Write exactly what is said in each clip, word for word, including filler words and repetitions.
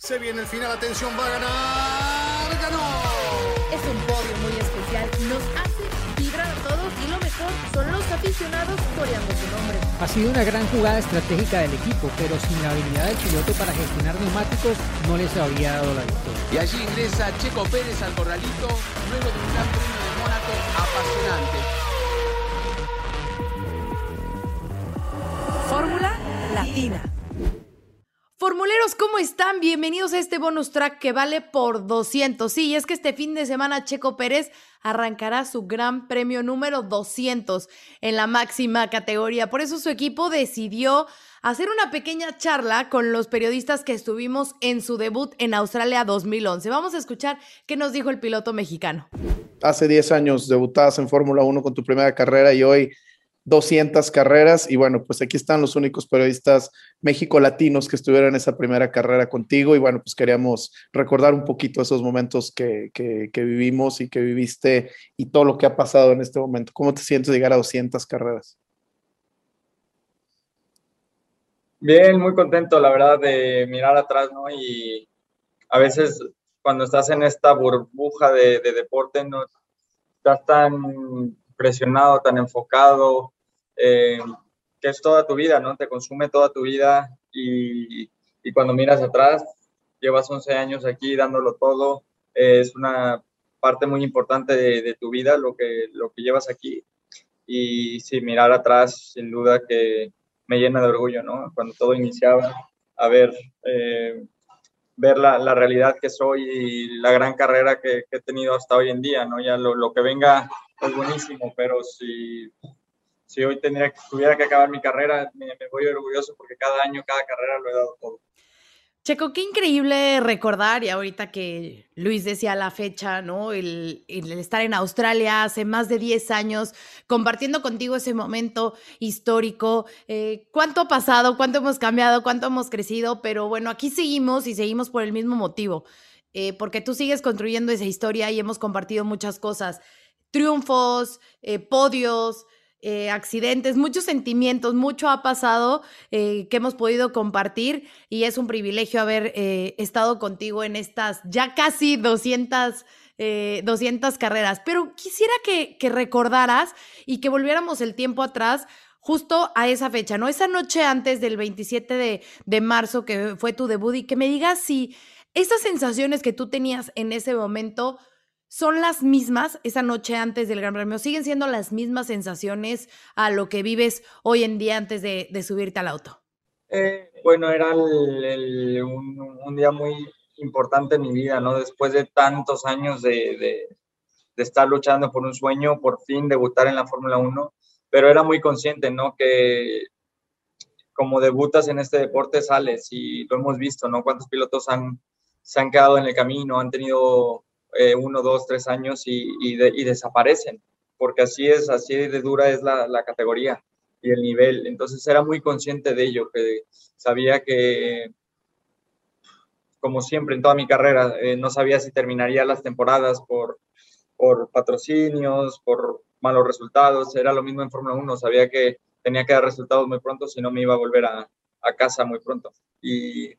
Se viene el final, atención, va a ganar, ganó. Es un podio muy especial, nos hace vibrar a todos y lo mejor son los aficionados coreando su nombre. Ha sido una gran jugada estratégica del equipo, pero sin la habilidad del piloto para gestionar neumáticos no les habría dado la victoria. Y allí ingresa Checo Pérez al corralito, luego de un gran premio de Mónaco apasionante. Fórmula Latina. Formuleros, ¿cómo están? Bienvenidos a este bonus track que vale por doscientos. Sí, es que este fin de semana Checo Pérez arrancará su gran premio número doscientos en la máxima categoría. Por eso su equipo decidió hacer una pequeña charla con los periodistas que estuvimos en su debut en Australia dos mil once. Vamos a escuchar qué nos dijo el piloto mexicano. Hace diez años debutabas en Fórmula uno con tu primera carrera y hoy doscientas carreras, y bueno, pues aquí están los únicos periodistas méxico-latinos que estuvieron en esa primera carrera contigo, y bueno, pues queríamos recordar un poquito esos momentos que, que, que vivimos y que viviste y todo lo que ha pasado en este momento. ¿Cómo te sientes llegar a doscientas carreras? Bien, muy contento, la verdad, de mirar atrás, ¿no? Y a veces cuando estás en esta burbuja de, de deporte, no estás tan presionado, tan enfocado, Eh, que es toda tu vida, ¿no? Te consume toda tu vida y, y cuando miras atrás, llevas once años aquí dándolo todo, eh, es una parte muy importante de, de tu vida lo que, lo que llevas aquí, y sí, mirar atrás sin duda que me llena de orgullo, ¿no? Cuando todo iniciaba, a ver, eh, ver la, la realidad que soy y la gran carrera que, que he tenido hasta hoy en día, ¿no? Ya lo, lo que venga es buenísimo, pero si... Si hoy tendría, tuviera que acabar mi carrera, me, me voy orgulloso porque cada año, cada carrera lo he dado todo. Checo, qué increíble recordar, y ahorita que Luis decía la fecha, ¿no? El, el estar en Australia hace más de diez años, compartiendo contigo ese momento histórico. Eh, ¿Cuánto ha pasado? ¿Cuánto hemos cambiado? ¿Cuánto hemos crecido? Pero bueno, aquí seguimos y seguimos por el mismo motivo, eh, porque tú sigues construyendo esa historia y hemos compartido muchas cosas, triunfos, eh, podios, Eh, accidentes, muchos sentimientos, mucho ha pasado eh, que hemos podido compartir, y es un privilegio haber eh, estado contigo en estas ya casi doscientas carreras. Pero quisiera que, que recordaras y que volviéramos el tiempo atrás justo a esa fecha, ¿no? Esa noche antes del veintisiete de, de marzo que fue tu debut, y que me digas si estas sensaciones que tú tenías en ese momento son las mismas esa noche antes del Gran Premio, siguen siendo las mismas sensaciones a lo que vives hoy en día antes de, de subirte al auto. Eh, bueno, era el, el, un, un día muy importante en mi vida, ¿no? Después de tantos años de, de, de estar luchando por un sueño, por fin debutar en la Fórmula uno, pero era muy consciente, ¿no? Que como debutas en este deporte sales, y lo hemos visto, ¿no? Cuántos pilotos han, se han quedado en el camino, han tenido Eh, uno, dos, tres años y, y, de, y desaparecen, porque así es, así de dura es la, la categoría y el nivel. Entonces era muy consciente de ello, que sabía que, como siempre en toda mi carrera, eh, no sabía si terminaría las temporadas por, por patrocinios, por malos resultados. Era lo mismo en Fórmula uno, sabía que tenía que dar resultados muy pronto, si no me iba a volver a, a casa muy pronto. Y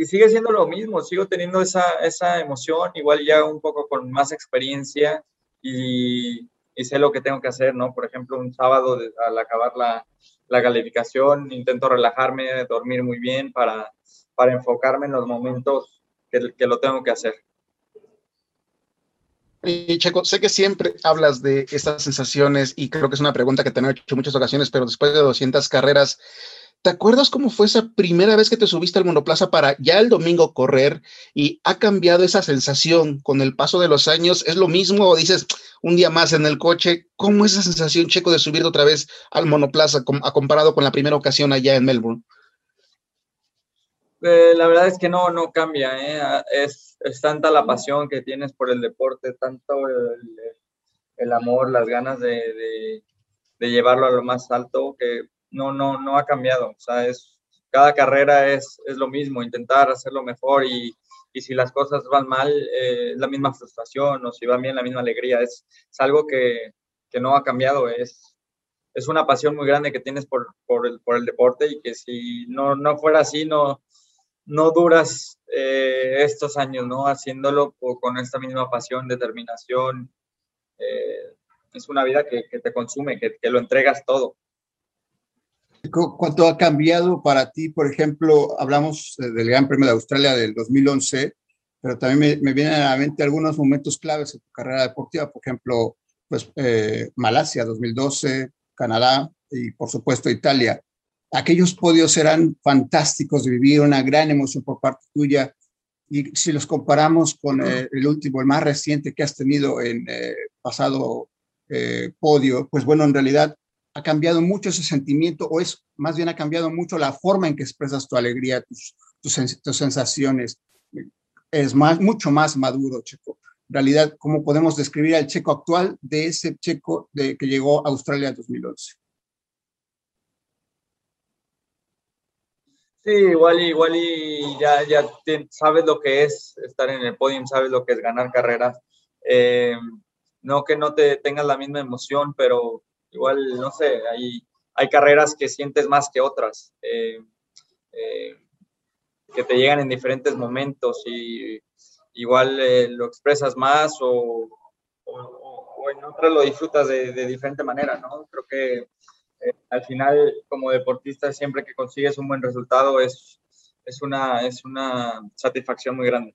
Y sigue siendo lo mismo, sigo teniendo esa, esa emoción, igual ya un poco con más experiencia, y, y sé lo que tengo que hacer, ¿no? Por ejemplo, un sábado de, al acabar la, la calificación, intento relajarme, dormir muy bien para, para enfocarme en los momentos que, que lo tengo que hacer. Y Checo, sé que siempre hablas de estas sensaciones, y creo que es una pregunta que te han hecho en muchas ocasiones, pero después de doscientas carreras, ¿te acuerdas cómo fue esa primera vez que te subiste al monoplaza para ya el domingo correr? ¿Y ha cambiado esa sensación con el paso de los años? ¿Es lo mismo o dices un día más en el coche? ¿Cómo es esa sensación, Checo, de subir otra vez al monoplaza com- comparado con la primera ocasión allá en Melbourne? Eh, la verdad es que no, no cambia, ¿eh? Es, es tanta la pasión que tienes por el deporte, tanto el, el amor, las ganas de, de, de llevarlo a lo más alto, que No, no, no ha cambiado. O sea, es, cada carrera es, es lo mismo, intentar hacerlo mejor, y, y si las cosas van mal, eh, la misma frustración, o si van bien, la misma alegría. Es, es algo que, que no ha cambiado. Es, es una pasión muy grande que tienes por, por, el, por el deporte, y que si no, no fuera así, no, no duras eh, estos años, ¿no? Haciéndolo por, con esta misma pasión, determinación. Eh, es una vida que, que te consume, que, que lo entregas todo. ¿Cuánto ha cambiado para ti? Por ejemplo, hablamos del Gran Premio de Australia del dos mil once, pero también me, me vienen a la mente algunos momentos claves en tu carrera deportiva, por ejemplo, pues eh, Malasia dos mil doce, Canadá y por supuesto Italia. Aquellos podios eran fantásticos de vivir, una gran emoción por parte tuya, y si los comparamos con eh, el último, el más reciente que has tenido en eh, pasado eh, podio, pues bueno, en realidad ha cambiado mucho ese sentimiento, o es más bien ha cambiado mucho la forma en que expresas tu alegría, tus, tus, tus sensaciones. Es más, mucho más maduro, Checo. En realidad, ¿cómo podemos describir al Checo actual de ese Checo de, que llegó a Australia en dos mil once? Sí, igual, igual y ya, ya sabes lo que es estar en el podium, sabes lo que es ganar carreras. Eh, no que no te tengas la misma emoción, pero igual, no sé, hay, hay carreras que sientes más que otras, eh, eh, que te llegan en diferentes momentos y igual eh, lo expresas más o, o, o en otras lo disfrutas de, de diferente manera, ¿no? Creo que Eh, al final, como deportista, siempre que consigues un buen resultado es, es, una, es una satisfacción muy grande.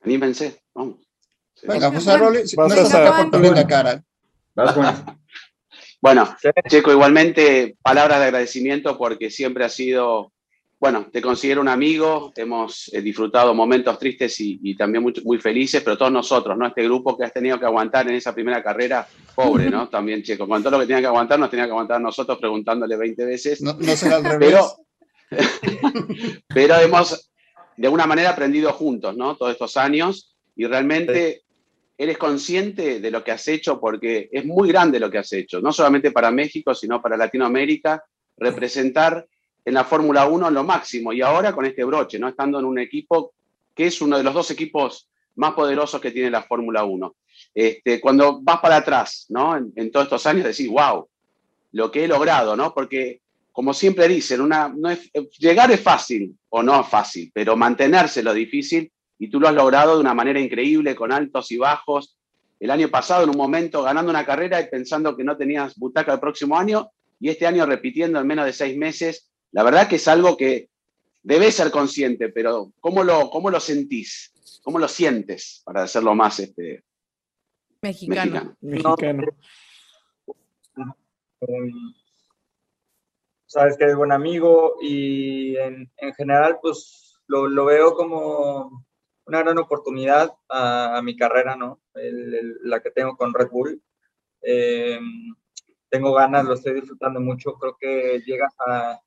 Anímense, vamos. Sí. Venga, vamos a roles. Vas no, a por bueno. La cara. Vas bueno, bueno sí. Checo, igualmente, palabras de agradecimiento porque siempre has sido, bueno, te considero un amigo, hemos eh, disfrutado momentos tristes y, y también muy, muy felices, pero todos nosotros, ¿no? Este grupo que has tenido que aguantar en esa primera carrera, pobre, ¿no? También, Checo, con todo lo que tenían que aguantar, nos tenían que aguantar nosotros preguntándole veinte veces. No, no será al revés. Pero, pero hemos, de alguna manera, aprendido juntos, ¿no? Todos estos años, y realmente eres consciente de lo que has hecho, porque es muy grande lo que has hecho, no solamente para México, sino para Latinoamérica, representar en la Fórmula uno lo máximo, y ahora con este broche, ¿no? Estando en un equipo que es uno de los dos equipos más poderosos que tiene la Fórmula uno. Este, cuando vas para atrás, ¿no? En, en todos estos años decís, wow, lo que he logrado, ¿no? Porque, como siempre dicen, una, no es, llegar es fácil, o no es fácil, pero mantenerse lo difícil, y tú lo has logrado de una manera increíble, con altos y bajos. El año pasado, en un momento, ganando una carrera y pensando que no tenías butaca el próximo año, y este año repitiendo en menos de seis meses. La verdad que es algo que debes ser consciente, pero ¿cómo lo, cómo lo sentís? ¿Cómo lo sientes? Para hacerlo más este, mexicano. Mexicano. No. Eh, sabes que es buen amigo y en, en general pues lo, lo veo como una gran oportunidad a, a mi carrera, ¿no? El, el, la que tengo con Red Bull. Eh, tengo ganas, lo estoy disfrutando mucho. Creo que llegas a...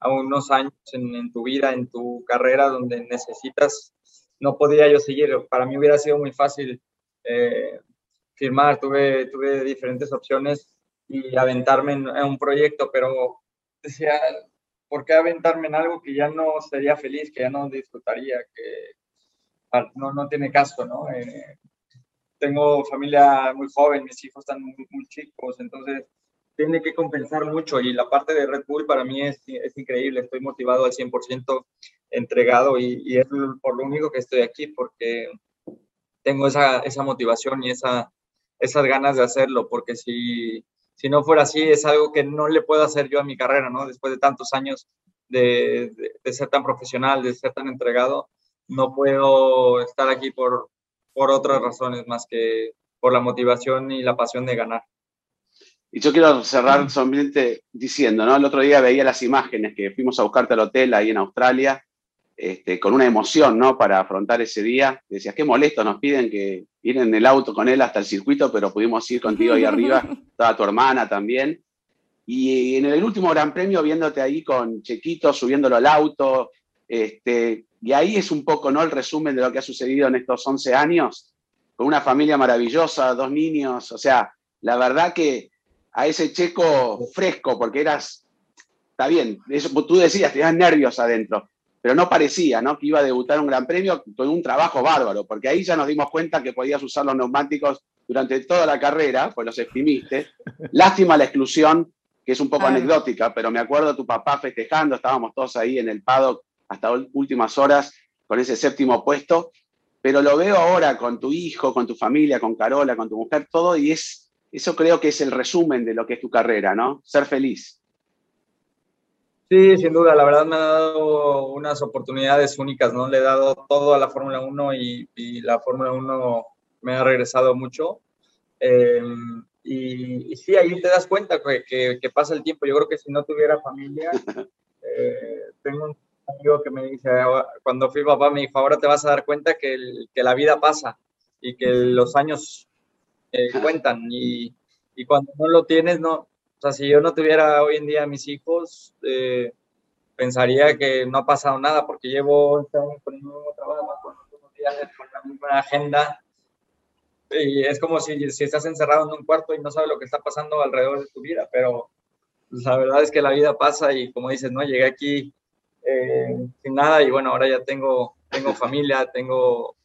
a unos años en, en tu vida, en tu carrera, donde necesitas, no podía yo seguir, para mí hubiera sido muy fácil eh, firmar, tuve, tuve diferentes opciones y aventarme en, en un proyecto, pero decía, ¿por qué aventarme en algo que ya no sería feliz, que ya no disfrutaría, que no, no tiene caso, ¿no? Eh, tengo familia muy joven, mis hijos están muy, muy chicos, entonces tiene que compensar mucho y la parte de Red Bull para mí es, es increíble, estoy motivado al cien por ciento, entregado y, y es por lo único que estoy aquí porque tengo esa, esa motivación y esa, esas ganas de hacerlo porque si, si no fuera así es algo que no le puedo hacer yo a mi carrera, ¿no? Después de tantos años de, de, de ser tan profesional, de ser tan entregado, no puedo estar aquí por, por otras razones más que por la motivación y la pasión de ganar. Y yo quiero cerrar solamente diciendo, ¿no? El otro día veía las imágenes que fuimos a buscarte al hotel ahí en Australia, este, con una emoción, ¿no? Para afrontar ese día. Decías, qué molesto, nos piden que ir en el auto con él hasta el circuito, pero pudimos ir contigo ahí arriba, estaba tu hermana también. Y en el último Gran Premio, viéndote ahí con Chequito, subiéndolo al auto, este, y ahí es un poco, ¿no? El resumen de lo que ha sucedido en estos once años, con una familia maravillosa, dos niños, o sea, la verdad que a ese Checo fresco, porque eras, está bien, eso, tú decías, tenías nervios adentro, pero no parecía, ¿no? Que iba a debutar un Gran Premio con un trabajo bárbaro, porque ahí ya nos dimos cuenta que podías usar los neumáticos durante toda la carrera, pues los exprimiste. Lástima la exclusión que es un poco anecdótica, pero me acuerdo a tu papá festejando, estábamos todos ahí en el paddock hasta últimas horas con ese séptimo puesto, pero lo veo ahora con tu hijo, con tu familia, con Carola, con tu mujer, todo, y es, eso creo que es el resumen de lo que es tu carrera, ¿no? Ser feliz. Sí, sin duda, la verdad me ha dado unas oportunidades únicas, ¿no? Le he dado todo a la Fórmula uno y, y la Fórmula uno me ha regresado mucho. Eh, y, y sí, ahí te das cuenta que, que, que pasa el tiempo. Yo creo que si no tuviera familia, eh, tengo un amigo que me dice, cuando fui papá me dijo, ahora te vas a dar cuenta que, el, que la vida pasa y que los años eh, cuentan. Y, y cuando no lo tienes, no... O sea, si yo no tuviera hoy en día a mis hijos, eh, pensaría que no ha pasado nada, porque llevo once años con el mismo trabajo, con los mismos días, con la misma agenda. Y es como si, si estás encerrado en un cuarto y no sabes lo que está pasando alrededor de tu vida, pero la verdad es que la vida pasa y, como dices, no, llegué aquí eh, sin nada y, bueno, ahora ya tengo, tengo familia, tengo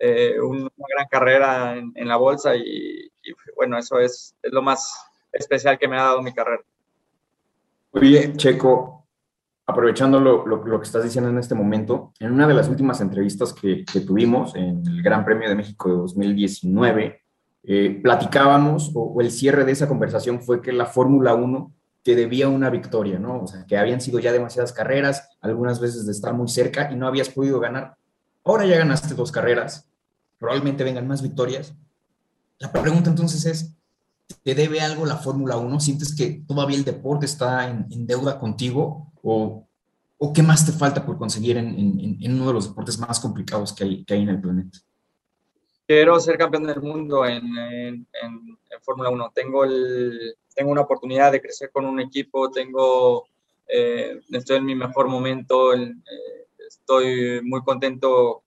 eh, un, una gran carrera en, en la bolsa y, y, bueno, eso es, es lo más... especial que me ha dado mi carrera. Oye, Checo, aprovechando lo, lo, lo que estás diciendo en este momento, en una de las últimas entrevistas que, que tuvimos en el Gran Premio de México de dos mil diecinueve, eh, platicábamos, o, o el cierre de esa conversación fue que la Fórmula uno te debía una victoria, ¿no? O sea, que habían sido ya demasiadas carreras, algunas veces de estar muy cerca y no habías podido ganar. Ahora ya ganaste dos carreras, probablemente vengan más victorias. La pregunta entonces es, ¿te debe algo la Fórmula uno? ¿Sientes que todavía el deporte está en, en deuda contigo? ¿O, ¿O qué más te falta por conseguir en, en, en uno de los deportes más complicados que hay, que hay en el planeta? Quiero ser campeón del mundo en, en, en, en Fórmula uno. Tengo, el, tengo una oportunidad de crecer con un equipo, tengo, eh, estoy en mi mejor momento, eh, estoy muy contento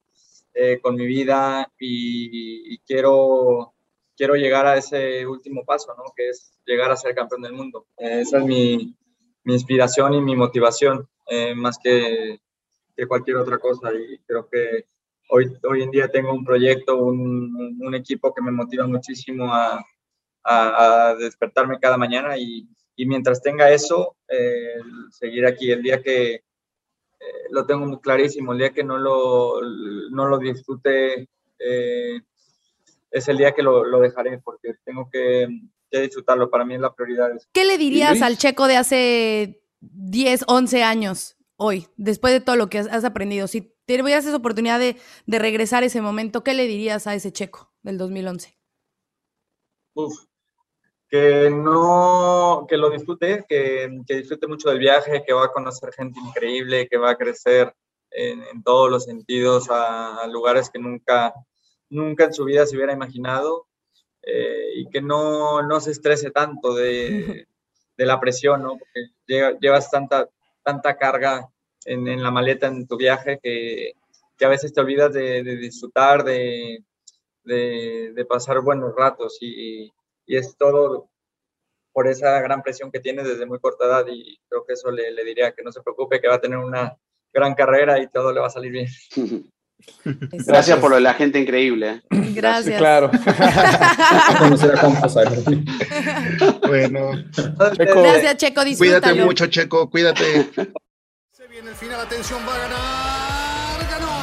eh, con mi vida y, y quiero... quiero llegar a ese último paso, ¿no? Que es llegar a ser campeón del mundo. Eh, esa es mi, mi inspiración y mi motivación, eh, más que, que cualquier otra cosa. Y creo que hoy, hoy en día tengo un proyecto, un, un equipo que me motiva muchísimo a, a, a despertarme cada mañana. Y, y mientras tenga eso, eh, seguir aquí. El día que eh, lo tengo muy clarísimo, el día que no lo, no lo disfrute, eh, es el día que lo, lo dejaré, porque tengo que, que disfrutarlo. Para mí es la prioridad. ¿Qué le dirías al Checo de hace diez, once años hoy, después de todo lo que has aprendido? Si tuvieras esa oportunidad de, de regresar a ese momento, ¿qué le dirías a ese Checo del dos mil once? Uf, que no, que lo disfrute, que, que disfrute mucho del viaje, que va a conocer gente increíble, que va a crecer en, en todos los sentidos a, a lugares que nunca... nunca en su vida se hubiera imaginado, eh, y que no, no se estrese tanto de, de la presión, ¿no? Porque lleva, llevas tanta, tanta carga en, en la maleta en tu viaje que, que a veces te olvidas de, de disfrutar, de, de, de pasar buenos ratos y, y es todo por esa gran presión que tienes desde muy corta edad y creo que eso le, le diría que no se preocupe, que va a tener una gran carrera y todo le va a salir bien. Gracias. Gracias por la gente increíble. Gracias. Claro. Conocer a compas. Bueno. Checo, gracias, Checo. Disfrútalo. Cuídate mucho, Checo. Cuídate. Se viene el final. Atención, va a ganar. Ganó.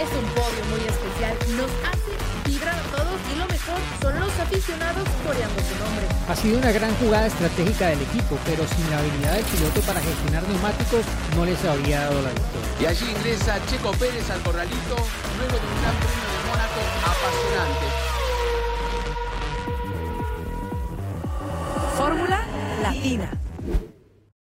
Es un podio muy especial. Nos hace vibrar a todos y lo mejor son los aficionados coreando su nombre. Ha sido una gran jugada estratégica del equipo, pero sin la habilidad del piloto para gestionar neumáticos no les habría dado la victoria. Y allí ingresa Checo Pérez al corralito, luego de un gran premio de Mónaco apasionante. Fórmula Latina.